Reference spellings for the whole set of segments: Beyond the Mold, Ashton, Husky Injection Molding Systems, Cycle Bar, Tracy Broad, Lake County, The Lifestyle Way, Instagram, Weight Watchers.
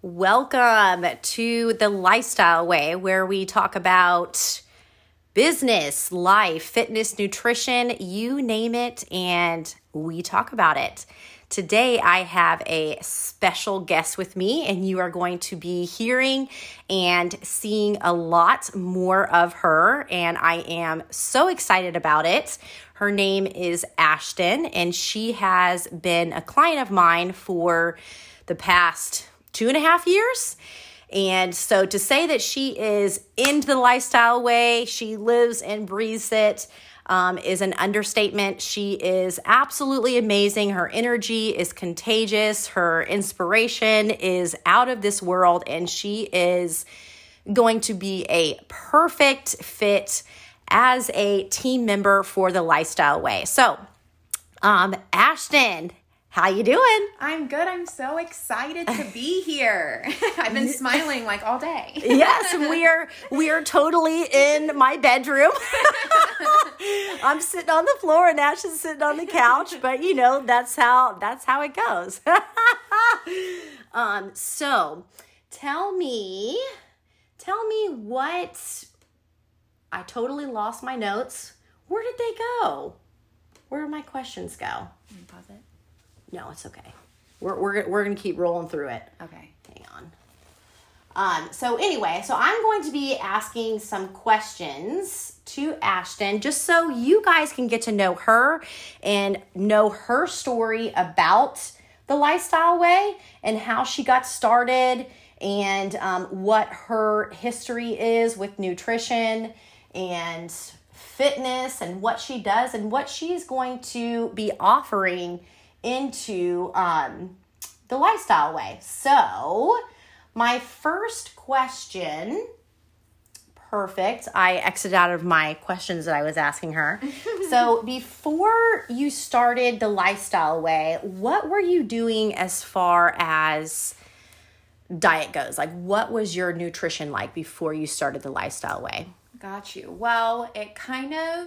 Welcome to The Lifestyle Way, where we talk about business, life, fitness, nutrition, you name it, and we talk about it. Today, I have a special guest with me, and you are going to be hearing and seeing a lot more of her, and I am so excited about it. Her name is Ashton, and she has been a client of mine for the past 2.5 years. And so to say that she is into the lifestyle way, she lives and breathes it, is an understatement. She is absolutely amazing. Her energy is contagious. Her inspiration is out of this world. And she is going to be a perfect fit as a team member for the lifestyle way. So, Ashton, how you doing? I'm good. I'm so excited to be here. I've been smiling like all day. Yes, we are totally in my bedroom. I'm sitting on the floor and Ash is sitting on the couch, but you know, that's how it goes. So tell me what, I totally lost my notes. Where did they go? Where did my questions go? Can you pause it? No, it's okay. We're going to keep rolling through it. Okay. Hang on. So I'm going to be asking some questions to Ashton just so you guys can get to know her and know her story about the lifestyle way and how she got started and what her history is with nutrition and fitness and what she does and what she's going to be offering into the lifestyle way. So my first question, perfect. I exited out of my questions that I was asking her. So before you started the lifestyle way, what were you doing as far as diet goes? Like, what was your nutrition like before you started the lifestyle way? Got you. Well, it kind of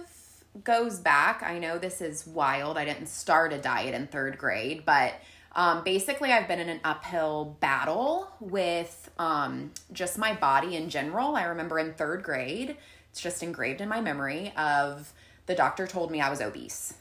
goes back. I know this is wild. I didn't start a diet in 3rd grade, but basically I've been in an uphill battle with just my body in general. I remember in 3rd grade, it's just engraved in my memory of the doctor told me I was obese.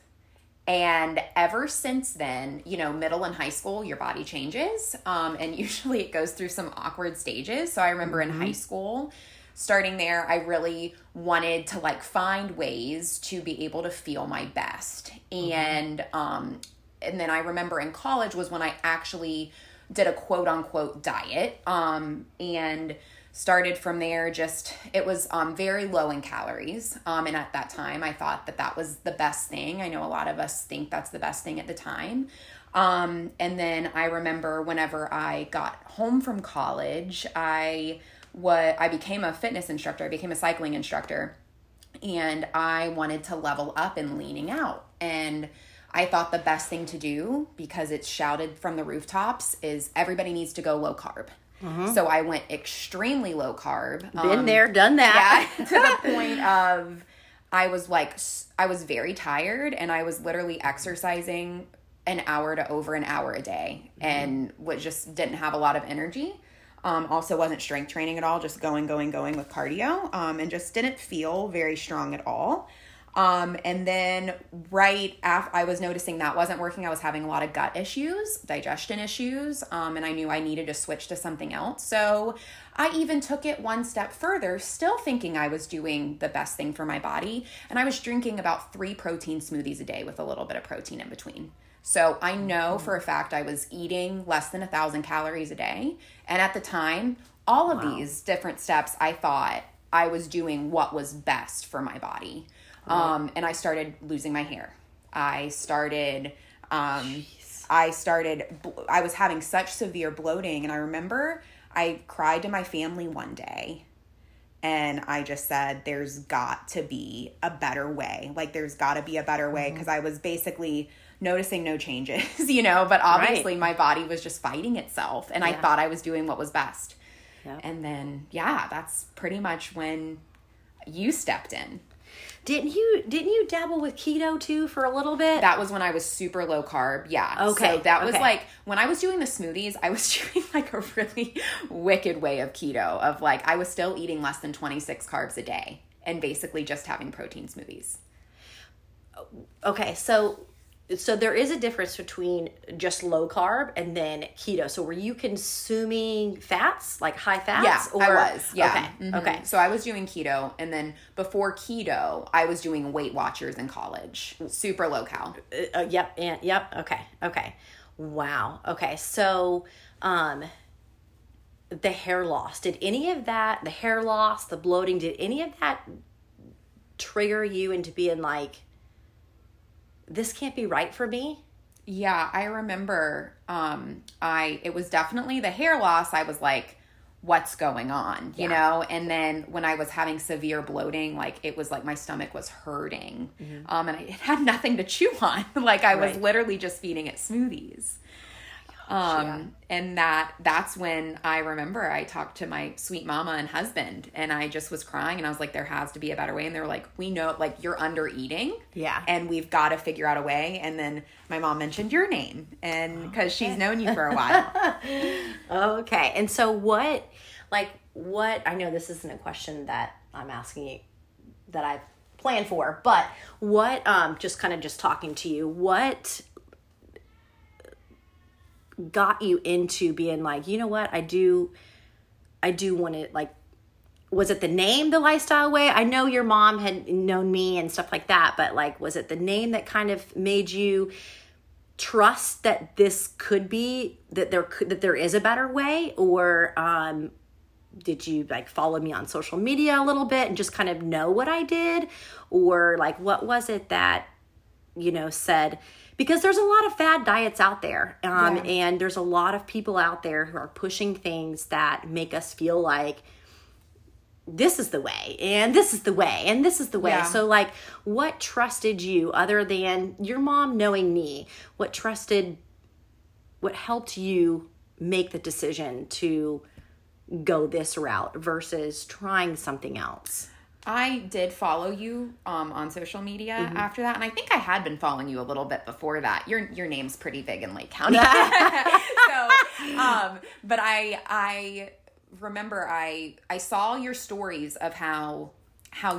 And ever since then, you know, middle and high school, your body changes. And usually it goes through some awkward stages. So I remember in high school, starting there, I really wanted to like find ways to be able to feel my best. And then I remember in college was when I actually did a quote unquote diet, and started from there. Just, it was very low in calories. And at that time I thought that was the best thing. I know a lot of us think that's the best thing at the time. And then I remember whenever I got home from college, I became a fitness instructor. I became a cycling instructor, and I wanted to level up in leaning out. And I thought the best thing to do, because it's shouted from the rooftops, is everybody needs to go low carb. Mm-hmm. So I went extremely low carb. Been there, done that. Yeah, to the point of I was very tired, and I was literally exercising an hour to over an hour a day, and just didn't have a lot of energy. Also wasn't strength training at all, just going with cardio, and just didn't feel very strong at all. And then right after I was noticing that wasn't working, I was having a lot of gut issues, digestion issues, and I knew I needed to switch to something else. So I even took it one step further, still thinking I was doing the best thing for my body. And I was drinking about 3 protein smoothies a day with a little bit of protein in between. So I know for a fact I was eating less than 1,000 calories a day. And at the time, all of these different steps, I thought I was doing what was best for my body. And I started losing my hair. I was having such severe bloating. And I remember I cried to my family one day. And I just said, there's got to be a better way. Like, there's got to be a better way. Because I was basically noticing no changes, you know, but obviously my body was just fighting itself, and I thought I was doing what was best. Yeah. And then, that's pretty much when you stepped in. Didn't you dabble with keto too for a little bit? That was when I was super low carb. Yeah. Okay. So that was like when I was doing the smoothies, I was doing like a really wicked way of keto of like I was still eating less than 26 carbs a day and basically just having protein smoothies. Okay. So there is a difference between just low carb and then keto. So were you consuming fats, like high fats? Yeah, I was. Yeah. Okay. Mm-hmm. Okay. So I was doing keto, and then before keto, I was doing Weight Watchers in college. Super low cal. Yep. Okay. Wow. Okay. So, the hair loss. Did any of that, the hair loss, the bloating, did any of that trigger you into being like, this can't be right for me? Yeah, I remember it was definitely the hair loss. I was like, what's going on, you know? And then when I was having severe bloating, like it was like my stomach was hurting and it had nothing to chew on. Like I was literally just feeding it smoothies. And that's when I remember I talked to my sweet mama and husband, and I just was crying, and I was like, there has to be a better way. And they were like, we know, like, you're under eating. Yeah. And we've got to figure out a way. And then my mom mentioned your name, and because she's known you for a while. Okay. And so what, I know this isn't a question that I'm asking you that I've planned for, but what, just talking to you, what got you into being like, you know what, I do want to, like, was it the name, The Lifestyle Way? I know your mom had known me and stuff like that, but like, was it the name that kind of made you trust that this could be, that there is a better way? Or, did you like follow me on social media a little bit and just kind of know what I did? Or like, what was it that, you know, said, because there's a lot of fad diets out there, and there's a lot of people out there who are pushing things that make us feel like this is the way, and this is the way, and this is the way. Yeah. So, like, what trusted you, other than your mom knowing me? What helped you make the decision to go this route versus trying something else? I did follow you on social media after that, and I think I had been following you a little bit before that. Your name's pretty big in Lake County, so. But I remember I saw your stories of how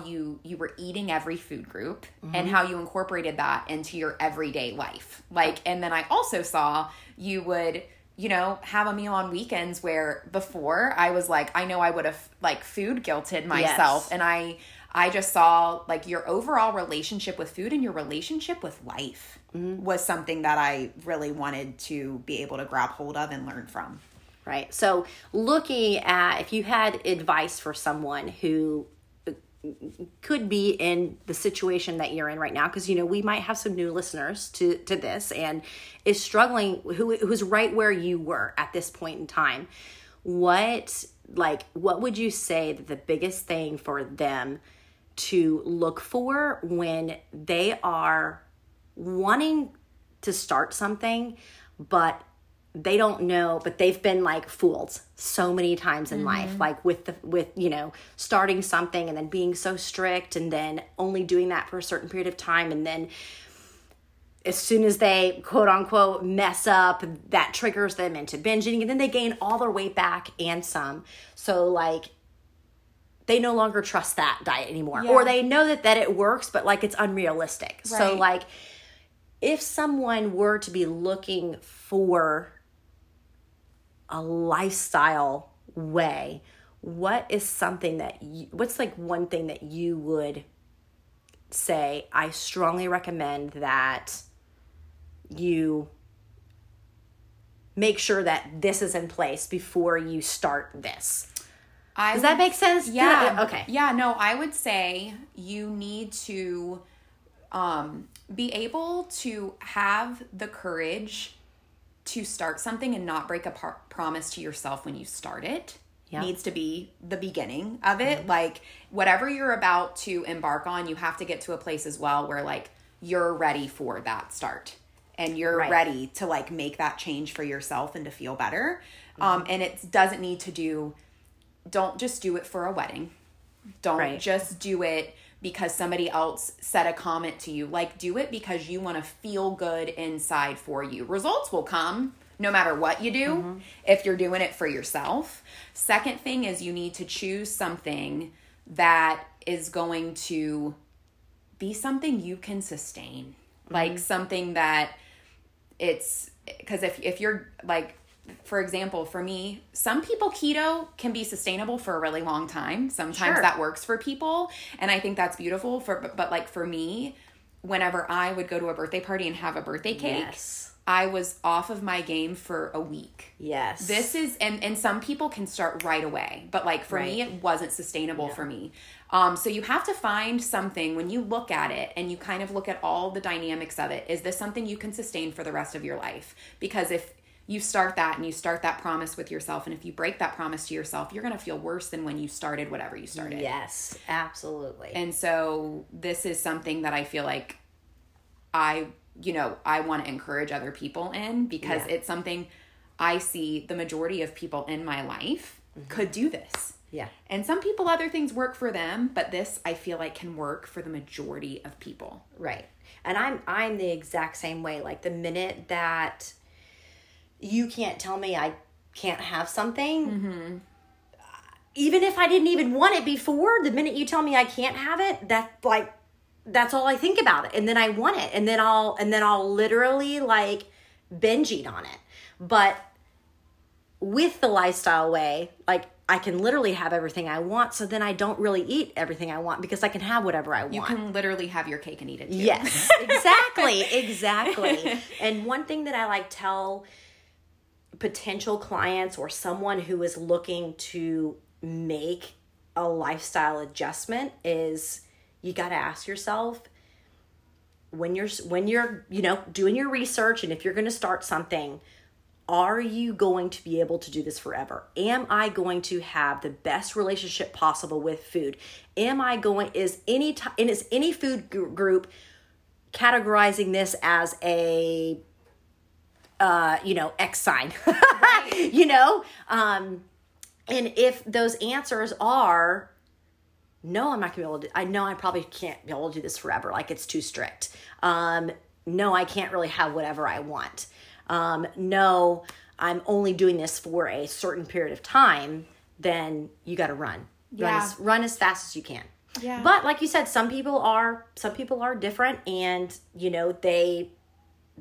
you were eating every food group and how you incorporated that into your everyday life, like. And then I also saw you would, you know, have a meal on weekends, where before I was like, I know I would have like food guilted myself. Yes. And I just saw like your overall relationship with food and your relationship with life was something that I really wanted to be able to grab hold of and learn from. Right. So looking at, if you had advice for someone who could be in the situation that you're in right now, because, you know, we might have some new listeners to this, and is struggling, who's right where you were at this point in time, what would you say that the biggest thing for them to look for when they are wanting to start something, but they don't know, but they've been like fooled so many times in life, like with you know, starting something and then being so strict and then only doing that for a certain period of time. And then as soon as they quote unquote mess up, that triggers them into binging, and then they gain all their weight back and some. So like, they no longer trust that diet anymore, or they know that it works, but like it's unrealistic. Right. So like, if someone were to be looking for a lifestyle way, what's like one thing that you would say, I strongly recommend that you make sure that this is in place before you start this? Does that make sense? Yeah. Okay. Yeah, no, I would say you need to be able to have the courage to start something and not break a promise to yourself when you start it. Needs to be the beginning of it. Like, whatever you're about to embark on, you have to get to a place as well where like you're ready for that start, and you're ready to like make that change for yourself and to feel better. And it doesn't need to don't just do it for a wedding. Don't just do it because somebody else said a comment to you. Like, do it because you want to feel good inside for you. Results will come no matter what you do, mm-hmm. if you're doing it for yourself. Second thing is you need to choose something that is going to be something you can sustain. Mm-hmm. Like something that it's, because if you're like, for example, for me, some people keto can be sustainable for a really long time. Sometimes Sure. That works for people. And I think that's beautiful. But like for me, whenever I would go to a birthday party and have a birthday cake, yes. I was off of my game for a week. Yes. This is, and some people can start right away. But like for me, it wasn't sustainable for me. So you have to find something when you look at it and you kind of look at all the dynamics of it. Is this something you can sustain for the rest of your life? Because if you start that and you start that promise with yourself, and if you break that promise to yourself, you're going to feel worse than when you started whatever you started. Yes, absolutely. And so this is something that I feel like I want to encourage other people in, because it's something I see the majority of people in my life mm-hmm. could do this. Yeah. And some people, other things work for them, but this I feel like can work for the majority of people. Right. And I'm the exact same way. Like the minute that you can't tell me I can't have something. Mm-hmm. Even if I didn't even want it before, the minute you tell me I can't have it, that's all I think about it. And then I want it. And then I'll literally like binge eat on it. But with the lifestyle way, like I can literally have everything I want. So then I don't really eat everything I want because I can have whatever I want. You can literally have your cake and eat it too. Yes, exactly. Exactly. And one thing that I like tell potential clients or someone who is looking to make a lifestyle adjustment is you got to ask yourself when you're, doing your research, and if you're going to start something, are you going to be able to do this forever? Am I going to have the best relationship possible with food? Is any food group categorizing this as a X sign, right. And if those answers are, no, I'm not gonna be able to, I know I probably can't be able to do this forever. Like it's too strict. No, I can't really have whatever I want. No, I'm only doing this for a certain period of time. Then you got to run. Yeah. Run as fast as you can. Yeah. But like you said, some people are different, and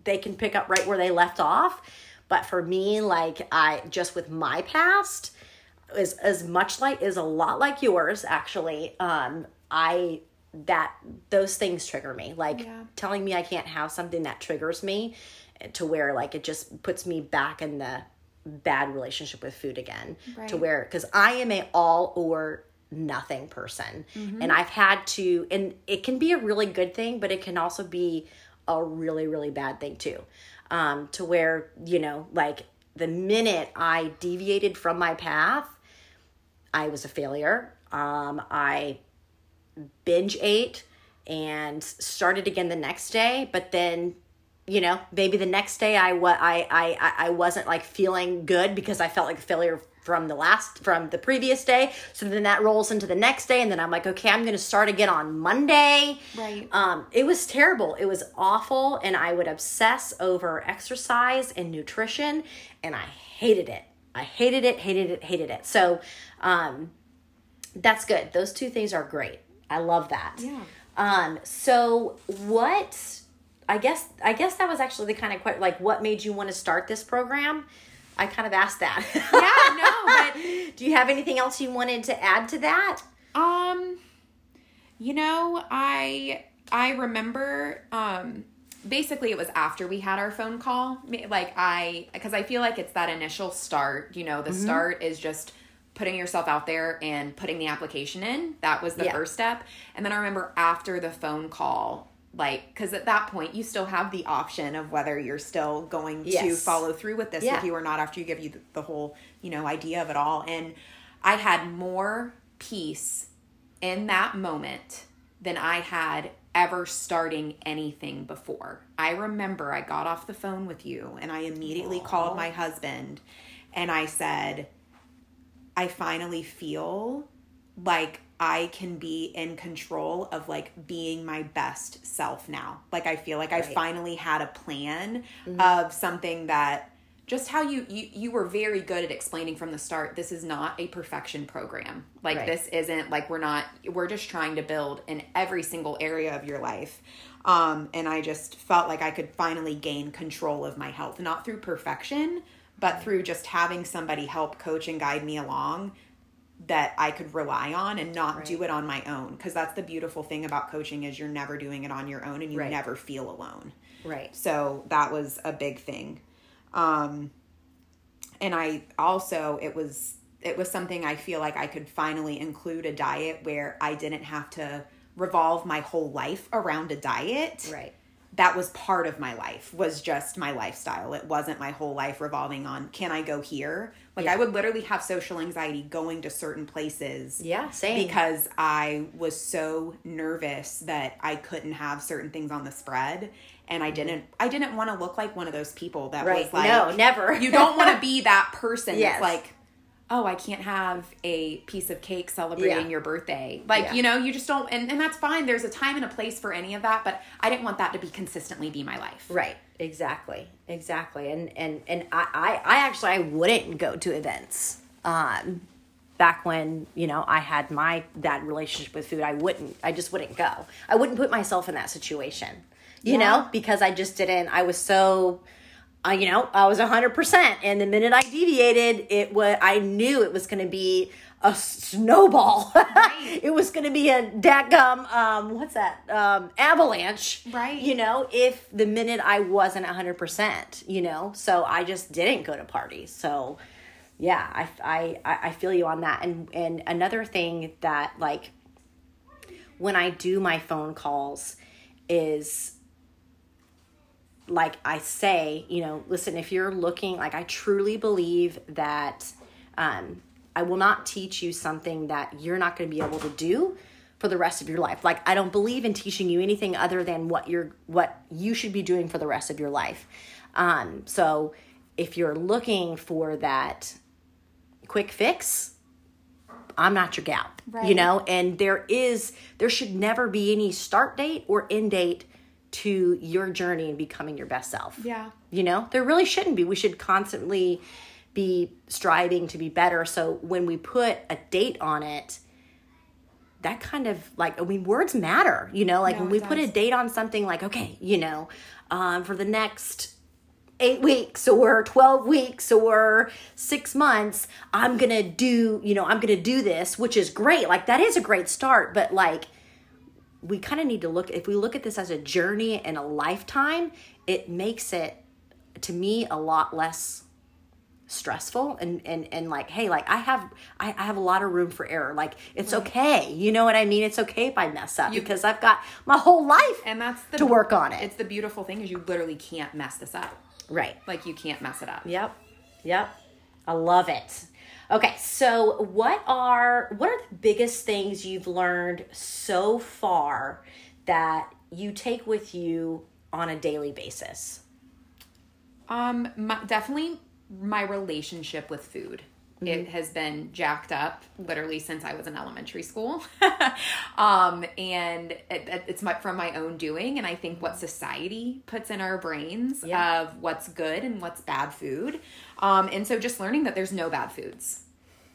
they can pick up right where they left off. But for me, like I just with my past is as much like is a lot like yours actually. Those things trigger me. Like telling me I can't have something that triggers me to where like it just puts me back in the bad relationship with food again. Right. To where, because I am a all or nothing person, mm-hmm. and I've had to, and it can be a really good thing, but it can also be a really, really bad thing too. To where, like the minute I deviated from my path, I was a failure. I binge ate and started again the next day, but then, maybe the next day I wasn't like feeling good because I felt like a failure from the previous day. So then that rolls into the next day. And then I'm like, okay, I'm going to start again on Monday. Right. It was terrible. It was awful. And I would obsess over exercise and nutrition. And I hated it. I hated it. So, that's good. Those two things are great. I love that. Yeah. So what, I guess that was actually the kind of question, like what made you want to start this program? I kind of asked that. Yeah, no, but do you have anything else you wanted to add to that? I remember, basically it was after we had our phone call, like because I feel like it's that initial start, the mm-hmm. start is just putting yourself out there and putting the application in. That was the first step. And then I remember after the phone call, like, because at that point, you still have the option of whether you're still going to follow through with this with you or not after you give you the whole, idea of it all. And I had more peace in that moment than I had ever starting anything before. I remember I got off the phone with you and I immediately called my husband and I said, I finally feel like I can be in control of like being my best self now. Like I feel like I finally had a plan of something that just how you were very good at explaining from the start, this is not a perfection program. Like this isn't like, we're just trying to build in every single area of your life. And I just felt like I could finally gain control of my health, not through perfection, but through just having somebody help coach and guide me along that I could rely on and not do it on my own. Cause that's the beautiful thing about coaching is you're never doing it on your own and you never feel alone. Right. So that was a big thing. And I also, it was something I feel like I could finally include a diet where I didn't have to revolve my whole life around a diet. Right. That was part of my life, was just my lifestyle. It wasn't my whole life revolving on, can I go here? Like I would literally have social anxiety going to certain places. Yeah, same. Because I was so nervous that I couldn't have certain things on the spread. And I didn't want to look like one of those people that was like, no, never. You don't want to be that person that's like, oh, I can't have a piece of cake celebrating your birthday. Like, you know, you just don't, and that's fine. There's a time and a place for any of that, but I didn't want that to be consistently be my life. Right. Exactly. And I actually, I wouldn't go to events. Back when, you know, I had that relationship with food, I just wouldn't go. I wouldn't put myself in that situation, you know, because I just didn't, I was so... you know, I was 100%. And the minute I deviated, I knew it was going to be a snowball. Right. It was going to be a dadgum, avalanche. Right. You know, if the minute I wasn't 100%, you know, so I just didn't go to parties. So yeah, I feel you on that. And another thing that like, when I do my phone calls is, like I say, you know, listen, if you're looking, like I truly believe that I will not teach you something that you're not going to be able to do for the rest of your life. Like I don't believe in teaching you anything other than what you should be doing for the rest of your life. So if you're looking for that quick fix, I'm not your gal, you know, and there should never be any start date or end date to your journey and becoming your best self. Yeah. You know, there really shouldn't be. We should constantly be striving to be better. So when we put a date on it, that kind of like, I mean, words matter, you know, like when we put a date on something like, okay, you know, for the next 8 weeks or 12 weeks or 6 months, I'm going to do this, which is great. Like that is a great start, but like, we kind of need to if we look at this as a journey and a lifetime, it makes it, to me, a lot less stressful and like, hey, like I have a lot of room for error. Like it's okay. You know what I mean? It's okay if I mess up because I've got my whole life and that's to work on it. It's the beautiful thing is you literally can't mess this up. Right. Like you can't mess it up. Yep. I love it. Okay, so what are the biggest things you've learned so far that you take with you on a daily basis? Definitely my relationship with food. Mm-hmm. It has been jacked up literally since I was in elementary school. And it's from my own doing. And I think what society puts in our brains of what's good and what's bad food. And so just learning that there's no bad foods.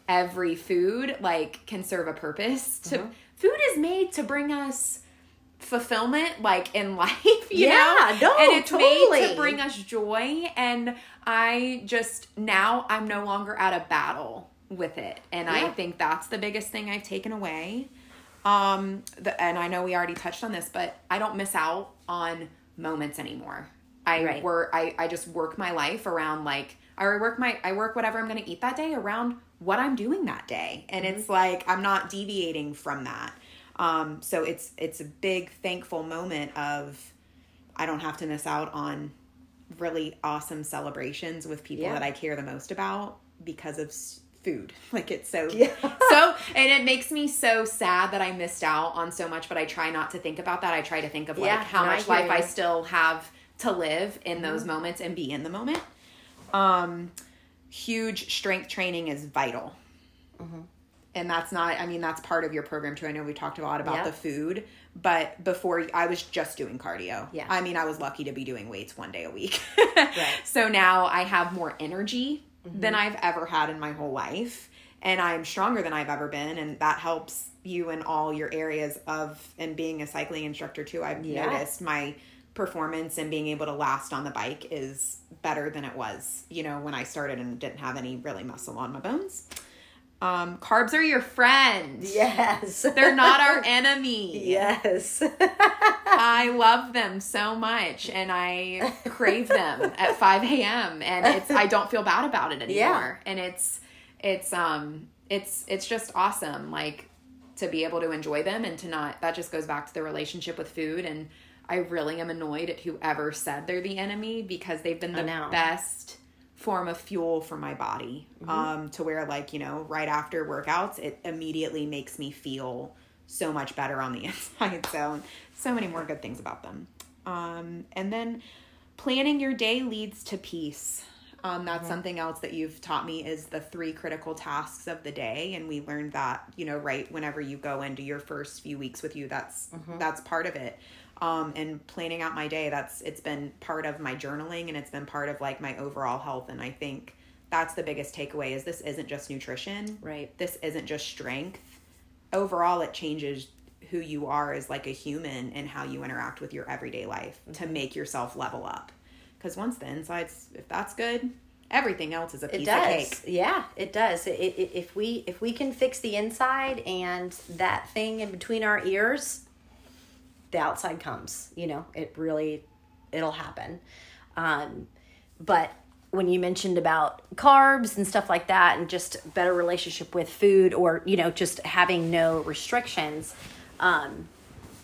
Every food like can serve a purpose. Food is made to bring us fulfillment like in life, you know? No, and it's totally made to bring us joy. And I just, now I'm no longer at a battle with it. And I think that's the biggest thing I've taken away. And I know we already touched on this, but I don't miss out on moments anymore. I just work my life around like, I work whatever I'm going to eat that day around what I'm doing that day. And it's like, I'm not deviating from that. So it's a big thankful moment of, I don't have to miss out on really awesome celebrations with people that I care the most about because of food. Like it's so, and it makes me so sad that I missed out on so much, but I try not to think about that. I try to think of like how much life I still have to live in those moments and be in the moment. Huge strength training is vital. And that's not, I mean, that's part of your program too. I know we talked a lot about the food, but before I was just doing cardio. Yeah. I mean, I was lucky to be doing weights one day a week. Right. So now I have more energy than I've ever had in my whole life. And I'm stronger than I've ever been. And that helps you in all your areas of, and being a cycling instructor too, I've noticed my performance and being able to last on the bike is better than it was, you know, when I started and didn't have any really muscle on my bones. Carbs are your friend. Yes. They're not our enemy. Yes. I love them so much and I crave them at 5 a.m. and it's, I don't feel bad about it anymore. Yeah. And it's just awesome. Like to be able to enjoy them and to not, that just goes back to the relationship with food. And I really am annoyed at whoever said they're the enemy because they've been the best form of fuel for my body, to where, like, you know, right after workouts, it immediately makes me feel so much better on the inside. So many more good things about them. And then planning your day leads to peace. That's something else that you've taught me is the 3 critical tasks of the day. And we learned that, you know, right whenever you go into your first few weeks with you, that's part of it. And planning out my day, it's been part of my journaling and it's been part of like my overall health. And I think that's the biggest takeaway is this isn't just nutrition, right? This isn't just strength. Overall, it changes who you are as like a human and how you interact with your everyday life to make yourself level up. Cause once the insides, if that's good, everything else is a piece of cake. Yeah, it does. If we can fix the inside and that thing in between our ears, the outside comes, you know, it'll happen. But when you mentioned about carbs and stuff like that and just better relationship with food or, you know, just having no restrictions,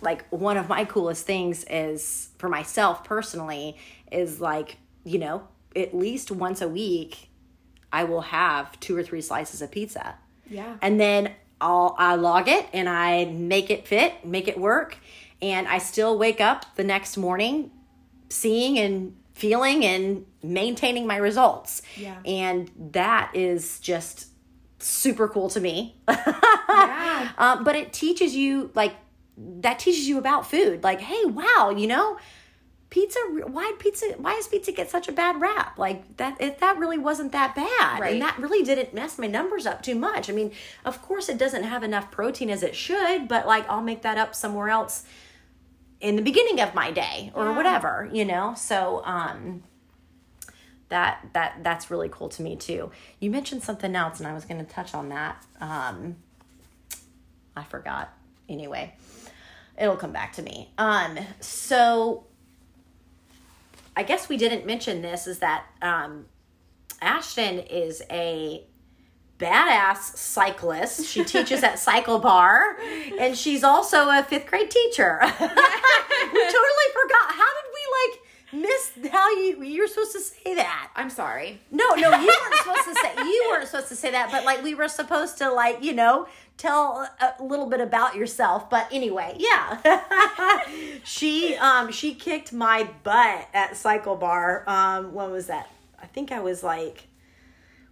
like one of my coolest things is for myself personally is like, you know, at least once a week, I will have 2 or 3 slices of pizza. Yeah. And then I log it and I make it fit, make it work. And I still wake up the next morning seeing and feeling and maintaining my results. Yeah. And that is just super cool to me. Yeah. But it teaches you, like, that teaches you about food. Like, hey, wow, you know, why does pizza get such a bad rap? Like, that really wasn't that bad. Right. And that really didn't mess my numbers up too much. I mean, of course it doesn't have enough protein as it should, but, like, I'll make that up somewhere else in the beginning of my day or whatever, you know? So, that's really cool to me too. You mentioned something else and I was going to touch on that. I forgot. Anyway, it'll come back to me. So I guess we didn't mention this is that, Ashton is a badass cyclist. She teaches at Cycle Bar and she's also a 5th grade teacher. We totally forgot. How did we miss how you're supposed to say that? I'm sorry. No, you weren't supposed to say that, but like we were supposed to, like, you know, tell a little bit about yourself. But anyway, yeah. She kicked my butt at Cycle Bar. When was that? I think I was like,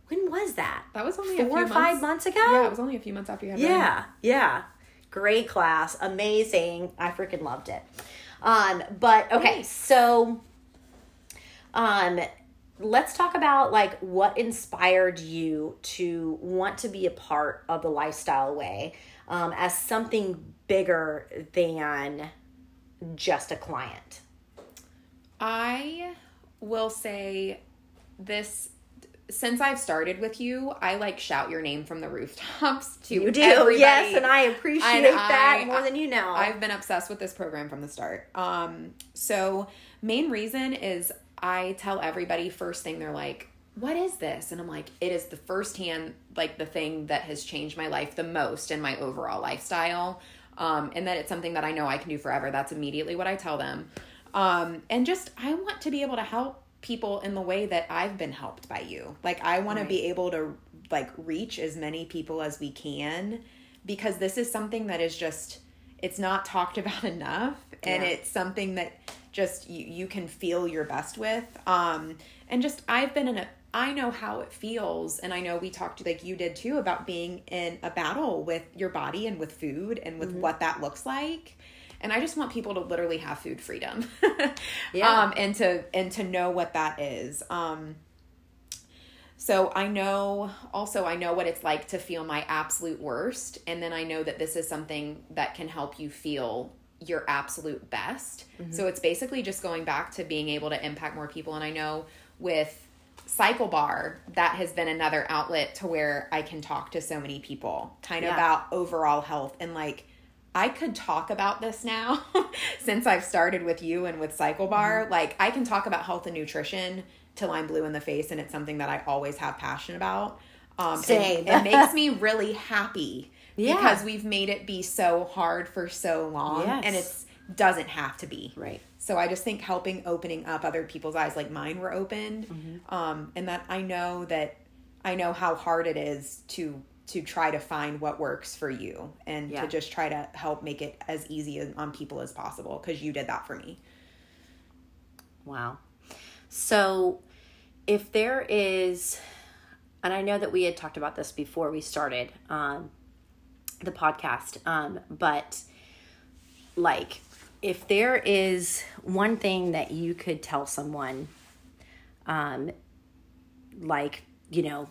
when was that? That was only 4 or 5 months ago? Yeah, it was only a few months after you had been. Yeah. Great class. Amazing. I freaking loved it. But, okay, nice. So let's talk about, like, what inspired you to want to be a part of the Lifestyle Way as something bigger than just a client. I will say this. Since I've started with you, I like shout your name from the rooftops to everybody. You do, yes, and I appreciate that more than you know. I've been obsessed with this program from the start. So main reason is I tell everybody first thing, they're like, what is this? And I'm like, it is the firsthand, like the thing that has changed my life the most in my overall lifestyle. And that it's something that I know I can do forever. That's immediately what I tell them. And just, I want to be able to help people in the way that I've been helped by you. Like, I want to be able to, like, reach as many people as we can, because this is something that is just, it's not talked about enough. And it's something that just you can feel your best with. And just, I've been I know how it feels, and I know we talked, like you did too, about being in a battle with your body and with food and with mm-hmm. what that looks like. And I just want people to literally have food freedom, yeah. And to know what that is. So I know what it's like to feel my absolute worst. And then I know that this is something that can help you feel your absolute best. Mm-hmm. So it's basically just going back to being able to impact more people. And I know with Cycle Bar, that has been another outlet to where I can talk to so many people kind of yeah. about overall health, and like, I could talk about this now since I've started with you and with Cycle Bar. Mm-hmm. Like, I can talk about health and nutrition till I'm blue in the face, and it's something that I always have passion about. Same. It makes me really happy yeah. because we've made it be so hard for so long, yes. and it doesn't have to be. Right. So I just think helping opening up other people's eyes, like mine were opened, mm-hmm. And that I know how hard it is to try to find what works for you, and yeah. to just try to help make it as easy on people as possible, because you did that for me. Wow. So if there is, and I know that we had talked about this before we started the podcast, but like if there is one thing that you could tell someone, like, you know,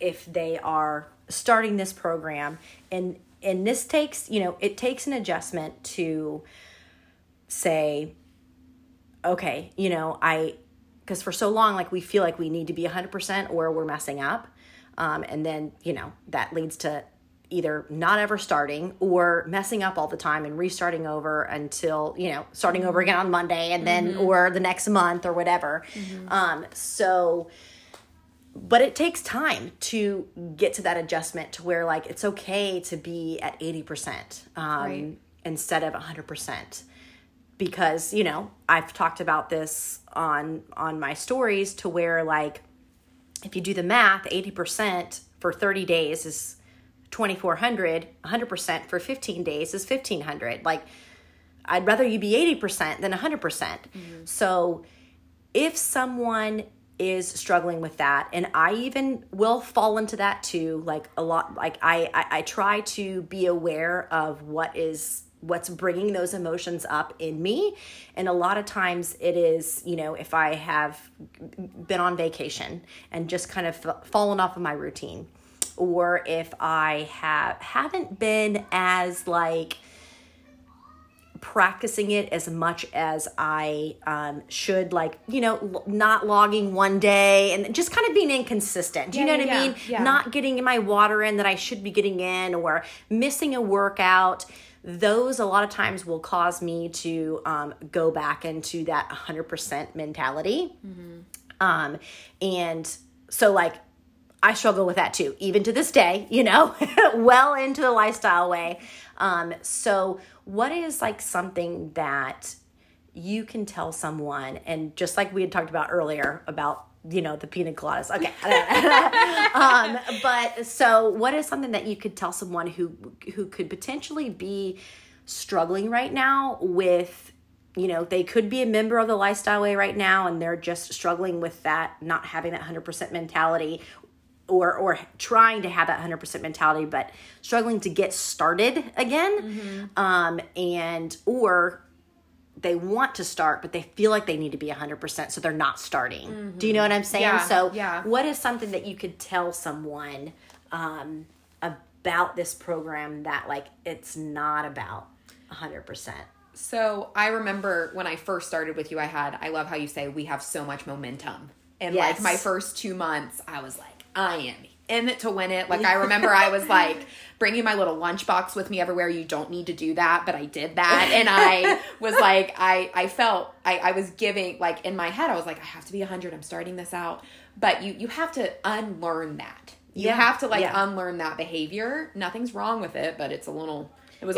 if they are starting this program, and this takes, you know, it takes an adjustment to say, okay, you know, because for so long, like we feel like we need to be 100% or we're messing up. And then, you know, that leads to either not ever starting or messing up all the time and restarting over until, you know, starting over again on Monday and then, mm-hmm. or the next month or whatever. Mm-hmm. But it takes time to get to that adjustment to where, like, it's okay to be at 80% right. instead of 100%. Because, you know, I've talked about this on my stories to where, like, if you do the math, 80% for 30 days is 2,400, 100% for 15 days is 1,500. Like, I'd rather you be 80% than 100%. Mm-hmm. So if someone is struggling with that, and I even will fall into that too, like a lot, like I try to be aware of what's bringing those emotions up in me. And a lot of times it is, you know, if I have been on vacation and just kind of fallen off of my routine, or if I haven't been as like practicing it as much as I should, like, you know, not logging one day and just kind of being inconsistent. Do you know what I mean? Yeah. Not getting my water in that I should be getting in, or missing a workout. Those a lot of times will cause me to go back into that 100% mentality. Mm-hmm. And so, like, I struggle with that too, even to this day, you know, well into the lifestyle way. So what is like something that you can tell someone? And just like we had talked about earlier about, you know, the pina coladas. Okay. But so what is something that you could tell someone who could potentially be struggling right now with, you know, they could be a member of the Lifestyle Way right now, and they're just struggling with that, not having that 100% mentality, or trying to have that 100% mentality, but struggling to get started again. Mm-hmm. And, or they want to start, but they feel like they need to be 100%. So they're not starting. Mm-hmm. Do you know what I'm saying? Yeah, so what is something that you could tell someone, about this program that, like, it's not about 100%? So I remember when I first started with you, I love how you say we have so much momentum. And yes. like my first 2 months, I was like, I am in it to win it. Like, I remember I was like bringing my little lunchbox with me everywhere. You don't need to do that, but I did that. And I was like, I felt I was giving, like, in my head, I was like, I have to be 100. I'm starting this out. But you have to unlearn that. You have to, like, unlearn that behavior. Nothing's wrong with it, but it was a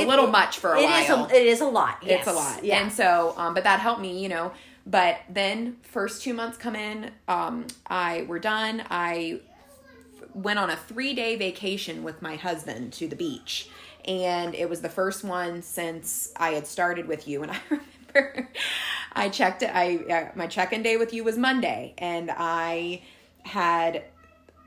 little much for a while. It is a lot. Yes. It's a lot. Yeah. And so, but that helped me, you know. But then first 2 months come in, we're done. I went on a 3-day vacation with my husband to the beach, and it was the first one since I had started with you. And I remember I checked it. My check-in day with you was Monday, and I had,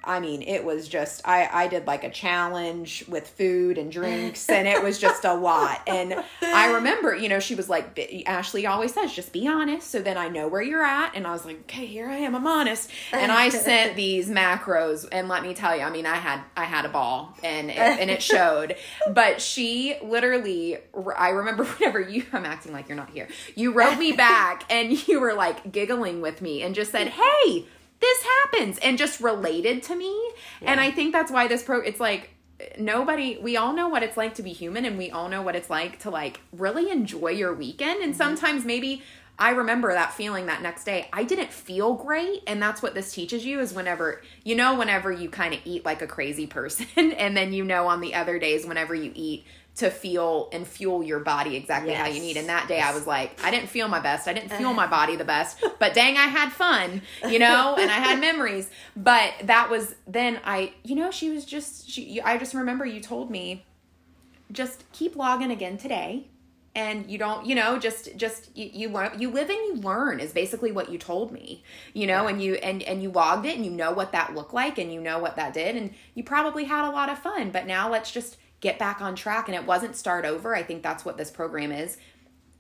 I mean, it was just, I did like a challenge with food and drinks, and it was just a lot. And I remember, you know, she was like, Ashley always says, just be honest. So then I know where you're at. And I was like, okay, here I am. I'm honest. And I sent these macros, and let me tell you, I mean, I had a ball, and it showed. But she literally, I remember whenever I'm acting like you're not here. You wrote me back and you were like giggling with me and just said, hey, this happens, and just related to me. Yeah. And I think that's why this it's like, nobody, we all know what it's like to be human, and we all know what it's like to like really enjoy your weekend. And mm-hmm. sometimes maybe I remember that feeling that next day, I didn't feel great. And that's what this teaches you, is whenever you kind of eat like a crazy person, and then, you know, on the other days, whenever you eat to feel and fuel your body exactly yes. how you need. And that day I was like, I didn't feel my best. I didn't fuel my body the best, but dang, I had fun, you know, and I had memories. But that was, then I, you know, she was just, I just remember you told me, just keep logging again today. And you don't, you know, just you live and you learn is basically what you told me, you know, yeah. and you logged it, and you know what that looked like, and you know what that did. And you probably had a lot of fun, but now let's just get back on track. And it wasn't start over. I think that's what this program is.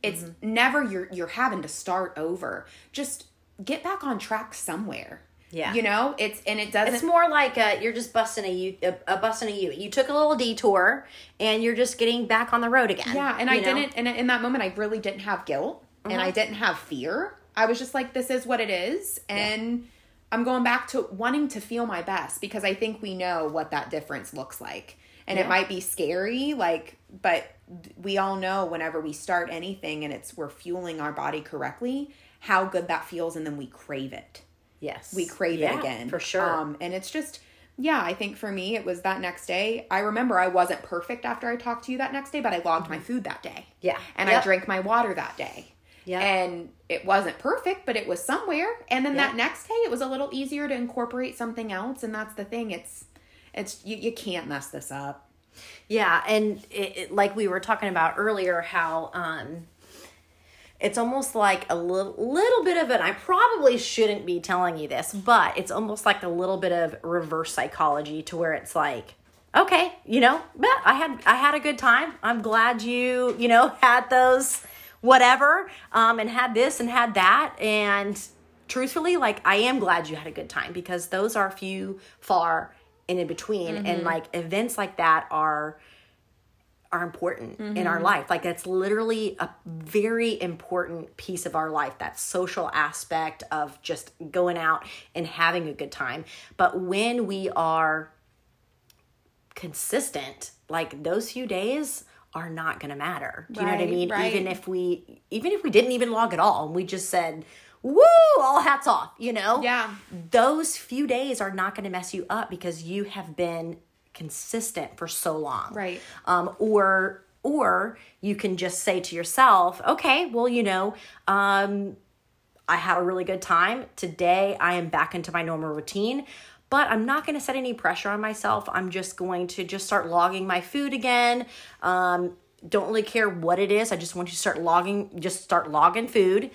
It's mm-hmm. never you're having to start over. Just get back on track somewhere. Yeah. You know, it's, and it doesn't, it's more like you're just busting a U. You took a little detour and you're just getting back on the road again. Yeah. And I didn't, and in that moment, I really didn't have guilt mm-hmm. and I didn't have fear. I was just like, this is what it is. And yeah. I'm going back to wanting to feel my best, because I think we know what that difference looks like. And yeah. it might be scary, like, but we all know whenever we start anything and we're fueling our body correctly, how good that feels. And then we crave it. Yes. We crave it again. For sure. And it's just, yeah, I think for me, it was that next day. I remember I wasn't perfect after I talked to you that next day, but I logged mm-hmm. my food that day. Yeah. And yep. I drank my water that day. Yeah. And it wasn't perfect, but it was somewhere. And then yep. that next day, it was a little easier to incorporate something else. And that's the thing. It's you can't mess this up. Yeah, and like we were talking about earlier, how it's almost like a little bit of an, I probably shouldn't be telling you this, but it's almost like a little bit of reverse psychology, to where it's like, okay, you know, but I had a good time. I'm glad you had those whatever, and had this and had that, and truthfully, like, I am glad you had a good time, because those are few, far, and in between mm-hmm. and like events like that are important mm-hmm. in our life. Like, that's literally a very important piece of our life, that social aspect of just going out and having a good time. But when we are consistent, like, those few days are not going to matter. Do you know what I mean? Right. Even if we didn't even log at all, and we just said, woo, all hats off, you know? Yeah. Those few days are not going to mess you up, because you have been consistent for so long. Right. Or you can just say to yourself, okay, well, you know, I had a really good time. Today I am back into my normal routine, but I'm not going to set any pressure on myself. I'm just going to just start logging my food again. Don't really care what it is. I just want you to start logging food.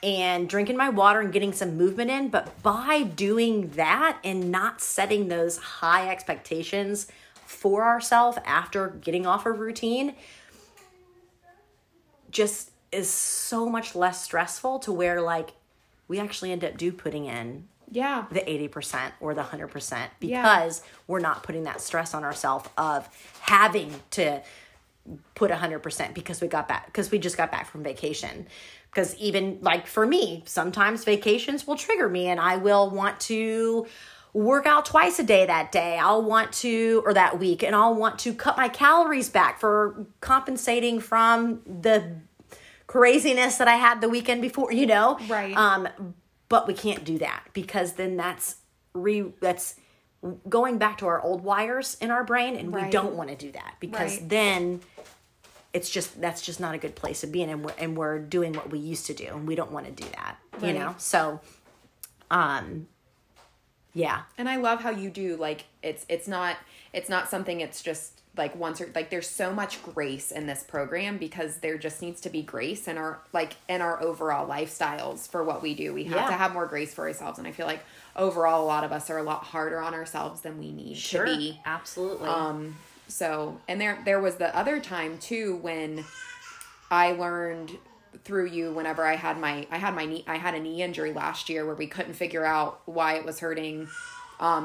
And drinking my water and getting some movement in. But by doing that and not setting those high expectations for ourselves after getting off of routine, just is so much less stressful, to where, like, we actually end up putting in yeah. the 80% or the 100%, because yeah. we're not putting that stress on ourselves of having to put 100% because we just got back from vacation. Because even, like, for me, sometimes vacations will trigger me, and I will want to work out twice a day that day. That week, and I'll want to cut my calories back for compensating from the craziness that I had the weekend before, you know? Right. But we can't do that, because then that's going back to our old wires in our brain, and right. we don't want to do that, because right. then it's just, that's just not a good place to be in, and we're doing what we used to do, and we don't want to do that, right. you know? So, Yeah. And I love how you do, like, it's not something, it's just like once or like, there's so much grace in this program because there just needs to be grace in our, like, in our overall lifestyles for what we do. We have to have more grace for ourselves. And I feel like overall, a lot of us are a lot harder on ourselves than we need to be. Absolutely. So, and there was the other time too, when I learned through you, whenever I had a knee injury last year where we couldn't figure out why it was hurting,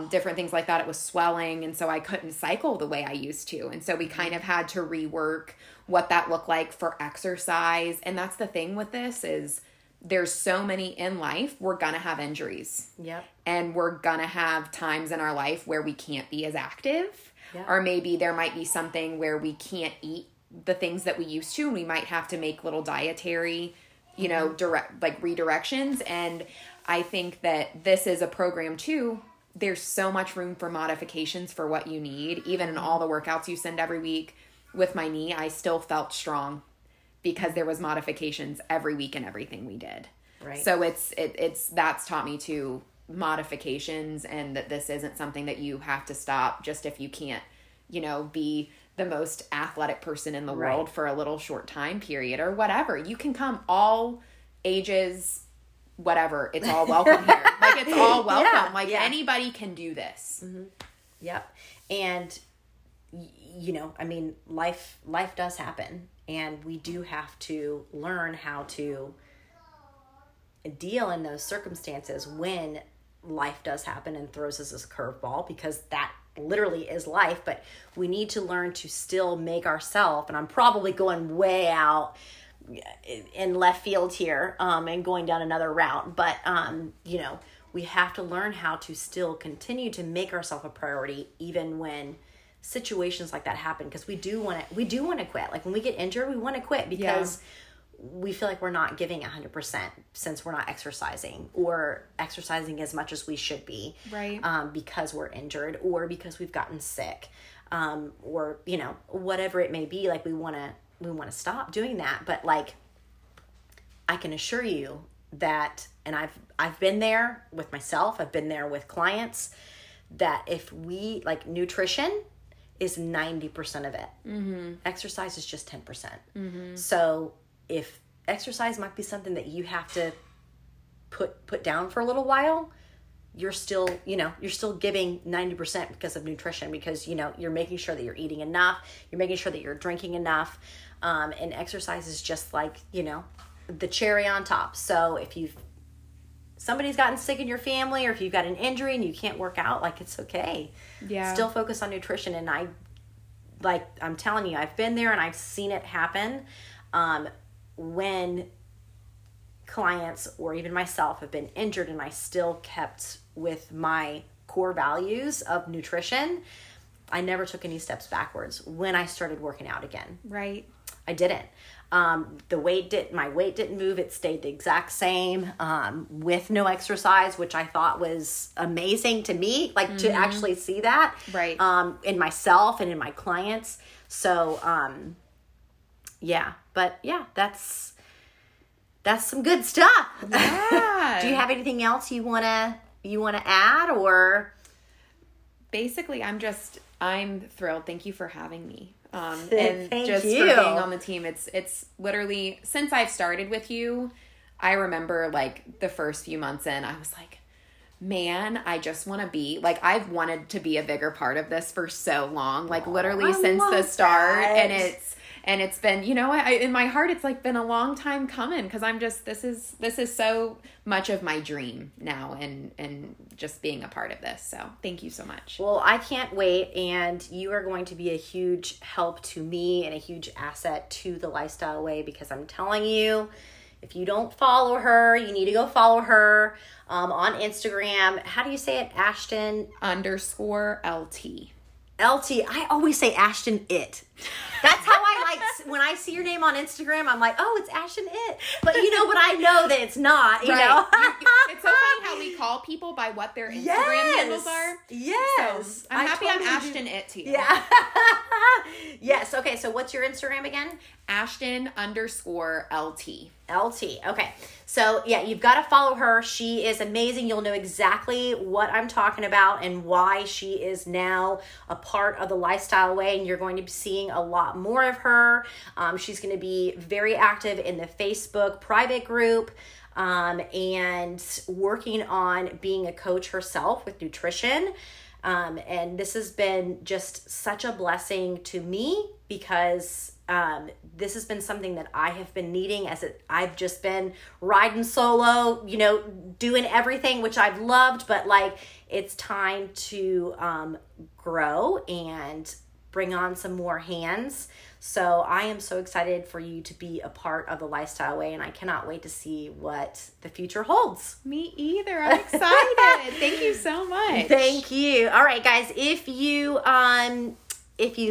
different things like that. It was swelling. And so I couldn't cycle the way I used to. And so we kind of had to rework what that looked like for exercise. And that's the thing with this is there's so many in life, we're going to have injuries. Yep. And we're going to have times in our life where we can't be as active, or maybe there might be something where we can't eat the things that we used to, and we might have to make little dietary, you know, redirections. And I think that this is a program too. There's so much room for modifications for what you need. Even in all the workouts you send every week, with my knee, I still felt strong because there was modifications every week in everything we did. Right. So that's taught me to modifications, and that this isn't something that you have to stop just if you can't, you know, be the most athletic person in the world for a little short time period or whatever. You can come all ages, whatever. It's all welcome here. Like, it's all welcome. Yeah, like, anybody can do this. Mm-hmm. Yep. And, you know, I mean, life does happen. And we do have to learn how to deal in those circumstances when life does happen and throws us a curveball, because that literally is life. But we need to learn to still make ourselves, and I'm probably going way out in left field here, and going down another route, but you know, we have to learn how to still continue to make ourselves a priority even when situations like that happen, because we do want to quit. Like, when we get injured, we want to quit because we feel like we're not giving 100% since we're not exercising, or exercising as much as we should be, right? Because we're injured, or because we've gotten sick, or, you know, whatever it may be. Like, we want to stop doing that. But, like, I can assure you that, and I've been there with myself, I've been there with clients, that if we, like, nutrition is 90% of it. Mm-hmm. Exercise is just 10%. Mm-hmm. So, if exercise might be something that you have to put down for a little while, you're still giving 90% because of nutrition, because, you know, you're making sure that you're eating enough, you're making sure that you're drinking enough, and exercise is just, like, you know, the cherry on top. So if somebody's gotten sick in your family, or if you've got an injury and you can't work out, like, it's okay. Yeah. Still focus on nutrition. And I'm telling you, I've been there and I've seen it happen. When clients or even myself have been injured, and I still kept with my core values of nutrition, I never took any steps backwards when I started working out again. Right. I didn't. My weight didn't move. It stayed the exact same, with no exercise, which I thought was amazing to me, like, mm-hmm. to actually see that, right. In myself and in my clients. So, yeah. But yeah, that's some good stuff. Yeah. Do you have anything else you wanna add, or? Basically, I'm thrilled. Thank you for having me. And just for being on the team. It's literally, since I've started with you, I remember, like, the first few months in, I was like, man, I just want to be, like, I've wanted to be a bigger part of this for so long. Like, literally since the start. That. And it's been, you know, in my heart, it's, like, been a long time coming, because I'm just, this is so much of my dream now, and just being a part of this. So thank you so much. Well, I can't wait. And you are going to be a huge help to me and a huge asset to The Lifestyle Way, because I'm telling you, if you don't follow her, you need to go follow her on Instagram. How do you say it? Ashton _LT. LT. I always say Ashton it. That's how I like, when I see your name on Instagram, I'm like, oh, it's Ashton it. But, you know, but I know that it's not, you right. know. It's so funny how we call people by what their Instagram handles are. Yes. So I'm happy I'm Ashton it to you. Yeah. Yes. Okay. So what's your Instagram again? Ashton_LT. LT. Okay. So yeah, you've got to follow her. She is amazing. You'll know exactly what I'm talking about and why she is now a part of the Lifestyle Way. And you're going to be seeing a lot more of her. She's going to be very active in the Facebook private group. And working on being a coach herself with nutrition. And this has been just such a blessing to me because this has been something that I have been needing I've just been riding solo, doing everything, which I've loved, but it's time to grow and bring on some more hands. So I am so excited for you to be a part of the Lifestyle Way, and I cannot wait to see what the future holds. Me either. I'm excited. Thank you so much. Thank you. All right, guys. If you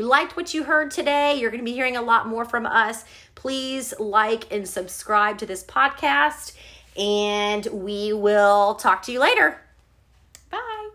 liked what you heard today, you're going to be hearing a lot more from us. Please like and subscribe to this podcast, and we will talk to you later. Bye.